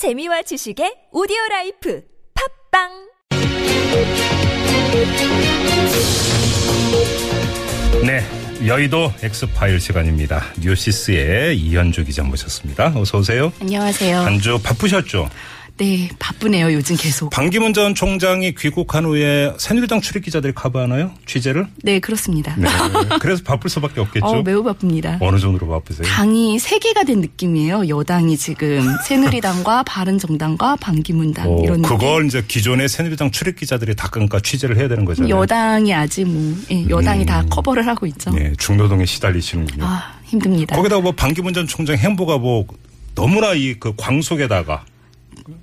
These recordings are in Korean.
재미와 지식의 오디오라이프 팝빵. 네, 여의도 엑스파일 시간입니다. 뉴시스의 이현주 기자 모셨습니다. 어서 오세요. 안녕하세요. 한 주 바쁘셨죠? 네, 바쁘네요. 요즘 계속. 반기문 전 총장이 귀국한 후에 새누리당 출입 기자들이 커버하나요? 취재를? 네, 그렇습니다. 네, 그래서 바쁠 수밖에 없겠죠? 매우 바쁩니다. 어느 정도로 바쁘세요? 당이 세 개가 된 느낌이에요. 여당이 지금 새누리당과 바른정당과 반기문당 이런 느낌. 그걸 이제 기존의 새누리당 출입 기자들이 다 끊까 취재를 해야 되는 거잖아요. 여당이 아직 여당이 다 커버를 하고 있죠. 네, 중노동에 시달리시는군요. 아, 힘듭니다. 거기다가 반기문 전 총장 행보가 너무나 그 광속에다가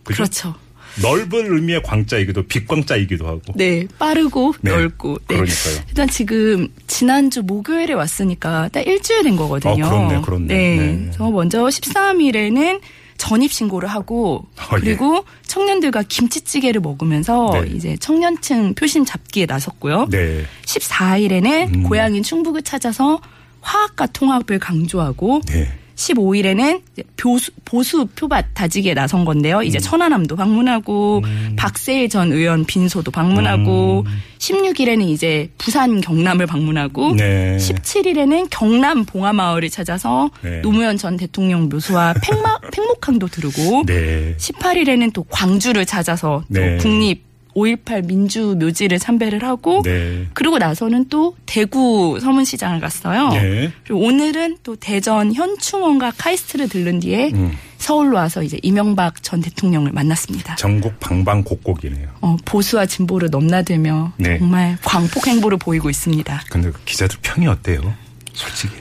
그렇죠. 넓은 의미의 광자이기도 빛광자이기도 하고. 네. 빠르고 넓고. 네. 그러니까요. 일단 지금 지난주 목요일에 왔으니까 딱 일주일 된 거거든요. 그렇네. 네. 저 먼저 13일에는 전입신고를 하고 그리고 청년들과 김치찌개를 먹으면서 이제 청년층 표심 잡기에 나섰고요. 네. 14일에는 고향인 충북을 찾아서 화학과 통합을 강조하고 15일에는 보수 표밭 다지기에 나선 건데요. 이제 천안함도 방문하고 박세일 전 의원 빈소도 방문하고 16일에는 이제 부산 경남을 방문하고 17일에는 경남 봉하마을을 찾아서 노무현 전 대통령 묘소와 팽목항도 들르고 18일에는 또 광주를 찾아서 또 국립 5.18 민주묘지를 참배를 하고 그러고 나서는 또 대구 서문시장을 갔어요. 그리고 오늘은 또 대전 현충원과 카이스트를 들른 뒤에 서울로 와서 이제 이명박 전 대통령을 만났습니다. 전국 방방곡곡이네요. 보수와 진보를 넘나들며 정말 광폭 행보를 보이고 있습니다. 근데 기자들 평이 어때요? 솔직히.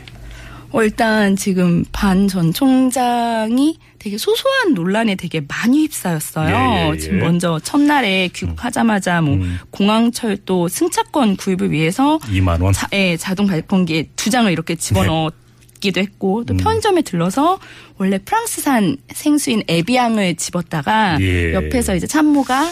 일단 지금 반 전 총장이 되게 소소한 논란에 되게 많이 휩싸였어요. 지금 먼저 첫날에 귀국하자마자 공항철도 승차권 구입을 위해서 2만 원? 자동 발권기에 2장을 이렇게 집어넣기도 했고 또 편의점에 들러서 원래 프랑스산 생수인 에비앙을 집었다가 옆에서 이제 참모가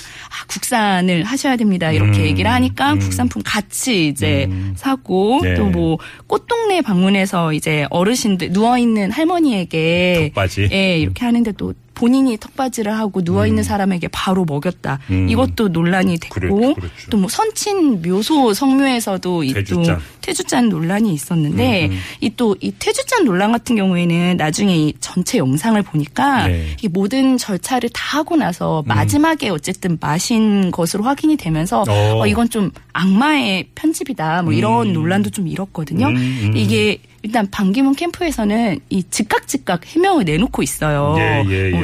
국산을 하셔야 됩니다. 이렇게 얘기를 하니까 국산품 같이 이제 사고 또 꽃동네 방문해서 이제 어르신들 누워있는 할머니에게 턱받이 이렇게 하는데 또 본인이 턱받이를 하고 누워있는 사람에게 바로 먹였다. 이것도 논란이 됐고 또 선친 묘소 성묘에서도 이 또 태주잔 논란이 있었는데 이 태주잔 논란 같은 경우에는 나중에 이 전체 영상을 보니까 이 모든 절차를 다 하고 나서 마지막에 어쨌든 마신 것으로 확인이 되면서 이건 좀 악마의 편집이다. 이런 논란도 좀 일었거든요. 이게 일단 반기문 캠프에서는 이 즉각 해명을 내놓고 있어요.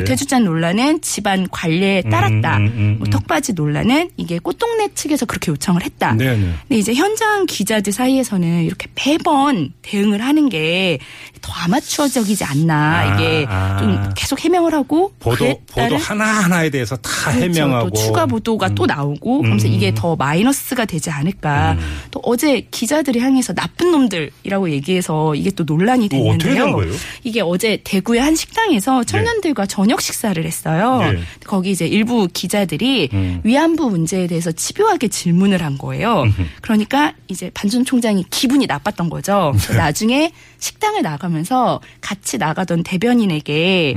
태주잔 논란은 집안 관례에 따랐다. 턱받이 논란은 이게 꽃동네 측에서 그렇게 요청을 했다. 근데 이제 현장 기자들 사이에서는 이렇게 매번 대응을 하는 게 더 아마추어적이지 않나. 이게 좀 계속 해명을 하고 보도 하나하나에 대해서 다 해명하고 또 추가 보도가 또 나오고 그러면서 이게 더 마이너스가 되지 않을까. 또 어제 기자들이 향해서 나쁜 놈들이라고 얘기해서 이게 또 논란이 됐는데요. 어떻게 된 거예요? 이게 어제 대구의 한 식당에서 청년들과 저녁 식사를 했어요. 거기 이제 일부 기자들이 위안부 문제에 대해서 집요하게 질문을 한 거예요. 그러니까 이제 반준 총장이 기분이 나빴던 거죠. 나중에 식당을 나가면서 같이 나가던 대변인에게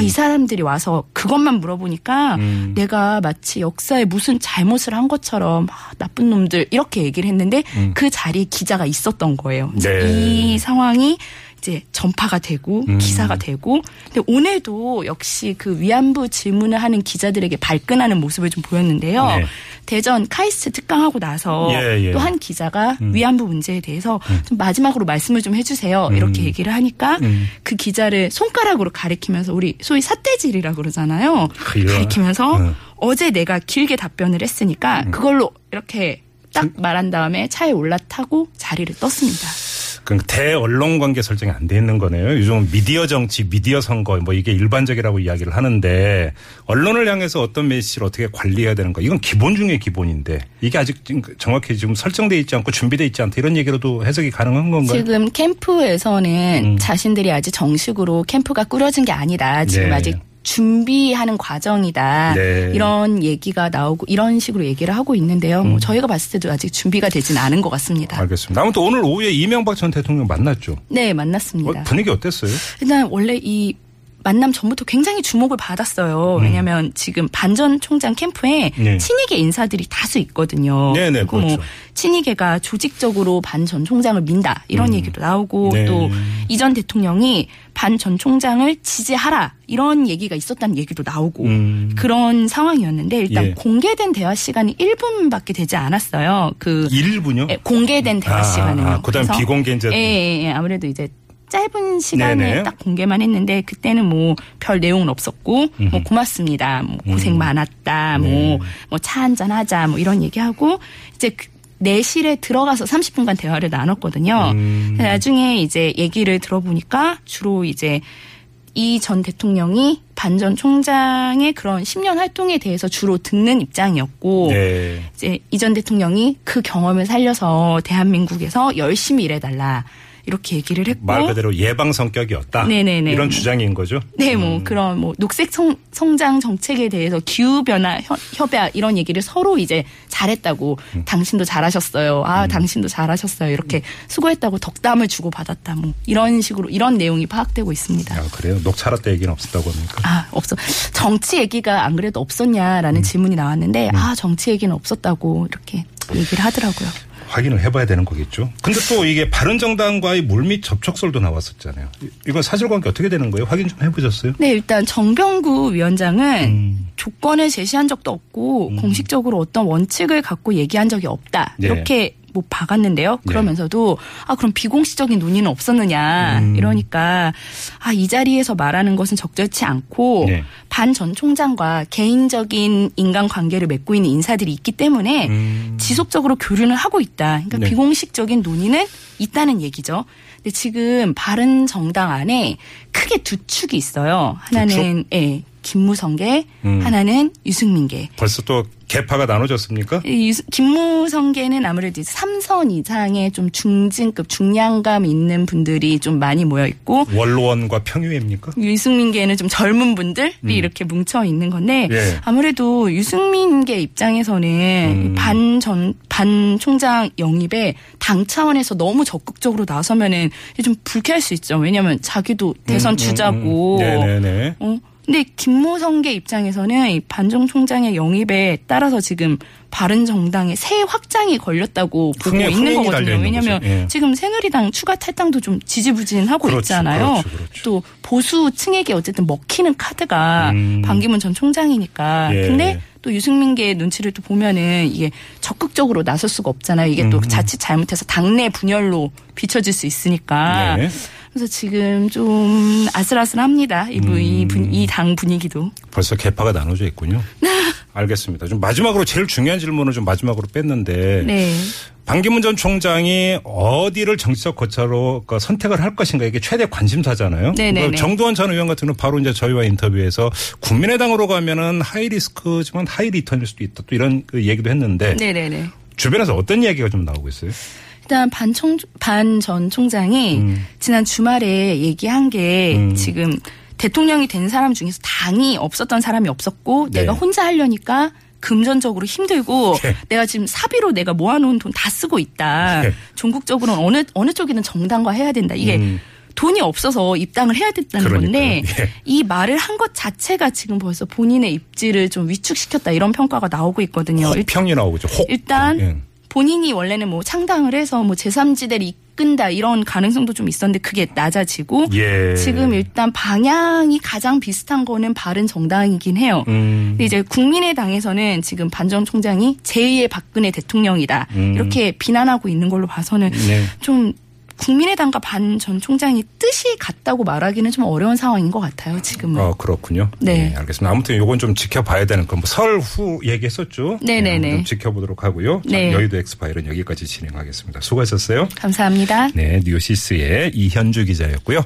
이 사람들이 와서 그것만 물어보니까 내가 마치 역사에 무슨 잘못을 한 것처럼 나쁜 놈들 이렇게 얘기를 했는데 그 자리에 기자가 있었던 거예요. 이 상황이 이제 전파가 되고 기사가 되고 근데 오늘도 역시 그 위안부 질문을 하는 기자들에게 발끈하는 모습을 좀 보였는데요. 대전 카이스트 특강하고 나서 또 한 기자가 위안부 문제에 대해서 좀 마지막으로 말씀을 좀 해주세요. 이렇게 얘기를 하니까 그 기자를 손가락으로 가리키면서 우리 소위 삿대질이라고 그러잖아요. 가리키면서 어제 내가 길게 답변을 했으니까 그걸로 이렇게 딱 말한 다음에 차에 올라타고 자리를 떴습니다. 대언론 관계 설정이 안 돼 있는 거네요. 요즘은 미디어 정치, 미디어 선거 이게 일반적이라고 이야기를 하는데 언론을 향해서 어떤 메시지를 어떻게 관리해야 되는 거 이건 기본 중에 기본인데 이게 아직 정확히 지금 설정돼 있지 않고 준비돼 있지 않다 이런 얘기로도 해석이 가능한 건가요? 지금 캠프에서는 자신들이 아직 정식으로 캠프가 꾸려진 게 아니다. 지금 아직 준비하는 과정이다. 이런 얘기가 나오고 이런 식으로 얘기를 하고 있는데요. 저희가 봤을 때도 아직 준비가 되진 않은 것 같습니다. 알겠습니다. 아무튼 오늘 오후에 이명박 전 대통령 만났죠? 네, 만났습니다. 분위기 어땠어요? 일단 원래 이 만남 전부터 굉장히 주목을 받았어요. 왜냐하면 지금 반전 총장 캠프에 네. 친이계 인사들이 다수 있거든요. 네네, 그리고 그렇죠. 뭐 친이계가 조직적으로 반 전 총장을 민다 이런 얘기도 나오고 네. 또 이전 대통령이 반 전 총장을 지지하라 이런 얘기가 있었다는 얘기도 나오고 그런 상황이었는데 일단 예. 공개된 대화 시간이 1분밖에 되지 않았어요. 그 1분요? 예, 공개된 대화 시간은요. 그다음 비공개 인제 예, 아무래도 이제 짧은 시간에 네네. 딱 공개만 했는데 그때는 뭐 별 내용은 없었고 뭐 고맙습니다. 뭐 고생 많았다. 뭐 차 한잔 하자. 뭐 이런 얘기하고 이제 내실에 들어가서 30분간 대화를 나눴거든요. 나중에 이제 얘기를 들어보니까 주로 이제 이 전 대통령이 반 전 총장의 그런 10년 활동에 대해서 주로 듣는 입장이었고 네. 이제 이 전 대통령이 그 경험을 살려서 대한민국에서 열심히 일해달라. 이렇게 얘기를 했고 말 그대로 예방 성격이었다. 네네네. 이런 주장인 거죠. 네, 뭐 그런 뭐 녹색 성장 정책에 대해서 기후 변화 협약 이런 얘기를 서로 이제 잘했다고 당신도 잘하셨어요. 당신도 잘하셨어요. 이렇게 수고했다고 덕담을 주고 받았다. 뭐 이런 식으로 이런 내용이 파악되고 있습니다. 아, 그래요? 녹차라떼 얘기는 없었다고 합니까? 없어. 정치 얘기가 안 그래도 없었냐라는 질문이 나왔는데 정치 얘기는 없었다고 이렇게 얘기를 하더라고요. 확인을 해봐야 되는 거겠죠. 근데 또 이게 바른정당과의 물밑 접촉설도 나왔었잖아요. 이건 사실관계 어떻게 되는 거예요? 확인 좀 해보셨어요? 네, 일단 정병구 위원장은 조건을 제시한 적도 없고 공식적으로 어떤 원칙을 갖고 얘기한 적이 없다. 네. 이렇게 뭐 박았는데요. 그러면서도 그럼 비공식적인 논의는 없었느냐. 이러니까 이 자리에서 말하는 것은 적절치 않고 네. 반 전 총장과 개인적인 인간관계를 맺고 있는 인사들이 있기 때문에 지속적으로 교류는 하고 있다. 그러니까 네. 비공식적인 논의는 있다는 얘기죠. 근데 지금 바른정당 안에 크게 두 축이 있어요. 하나는 예, 김무성계, 하나는 유승민계. 벌써 또 계파가 나눠졌습니까? 김무성계는 아무래도 3선 이상의 좀 중진급, 중량감 있는 분들이 좀 많이 모여 있고. 원로원과 평유회입니까? 유승민계는 좀 젊은 분들이 이렇게 뭉쳐 있는 건데 예. 아무래도 유승민계 입장에서는 반 총장 영입에 당 차원에서 너무 적극적으로 나서면은 좀 불쾌할 수 있죠. 왜냐하면 자기도 대선 주자고. 네네네. 근데 김무성계 입장에서는 이 반정 총장의 영입에 따라서 지금 바른정당의 새 확장이 걸렸다고 보고 있는 거거든요. 왜냐하면 예. 지금 새누리당 추가 탈당도 좀 지지부진하고 그렇죠, 있잖아요. 그렇죠. 또 보수층에게 어쨌든 먹히는 카드가 반기문 전 총장이니까. 예. 근데 또 유승민계의 눈치를 또 보면은 이게 적극적으로 나설 수가 없잖아요. 이게 또 자칫 잘못해서 당내 분열로 비춰질 수 있으니까. 예. 그래서 지금 좀 아슬아슬합니다. 이 당 분위기도. 벌써 계파가 나눠져 있군요. 알겠습니다. 좀 마지막으로 제일 중요한 질문을 좀 마지막으로 뺐는데 네. 반기문 전 총장이 어디를 정치적 거처로 선택을 할 것인가 이게 최대 관심사잖아요. 그러니까 정두환 전 의원 같은 경우는 바로 이제 저희와 인터뷰에서 국민의당으로 가면은 하이 리스크지만 하이 리턴일 수도 있다. 또 이런 그 얘기도 했는데 네네네. 주변에서 어떤 이야기가 좀 나오고 있어요? 일단 반 전 총장이 지난 주말에 얘기한 게 지금 대통령이 된 사람 중에서 당이 없었던 사람이 없었고 네. 내가 혼자 하려니까 금전적으로 힘들고 네. 내가 지금 사비로 내가 모아놓은 돈 다 쓰고 있다. 네. 전국적으로는 어느 쪽이든 정당화 해야 된다. 이게 돈이 없어서 입당을 해야 됐다는 건데 예. 이 말을 한 것 자체가 지금 벌써 본인의 입지를 좀 위축시켰다. 이런 평가가 나오고 있거든요. 혹평이 나오죠. 일단 본인이 원래는 뭐 창당을 해서 뭐 제3지대를 이끈다 이런 가능성도 좀 있었는데 그게 낮아지고 예. 지금 일단 방향이 가장 비슷한 거는 바른정당이긴 해요. 근데 이제 국민의당에서는 지금 반 전 총장이 제2의 박근혜 대통령이다. 이렇게 비난하고 있는 걸로 봐서는 네. 좀 국민의당과 반 전 총장이 뜻이 같다고 말하기는 좀 어려운 상황인 것 같아요, 지금은. 그렇군요. 네. 네, 알겠습니다. 아무튼 이건 좀 지켜봐야 되는 건 뭐 설 후 얘기했었죠. 네네네. 좀 지켜보도록 하고요. 네. 여의도 엑스파일은 여기까지 진행하겠습니다. 수고하셨어요. 감사합니다. 네, 뉴시스의 이현주 기자였고요.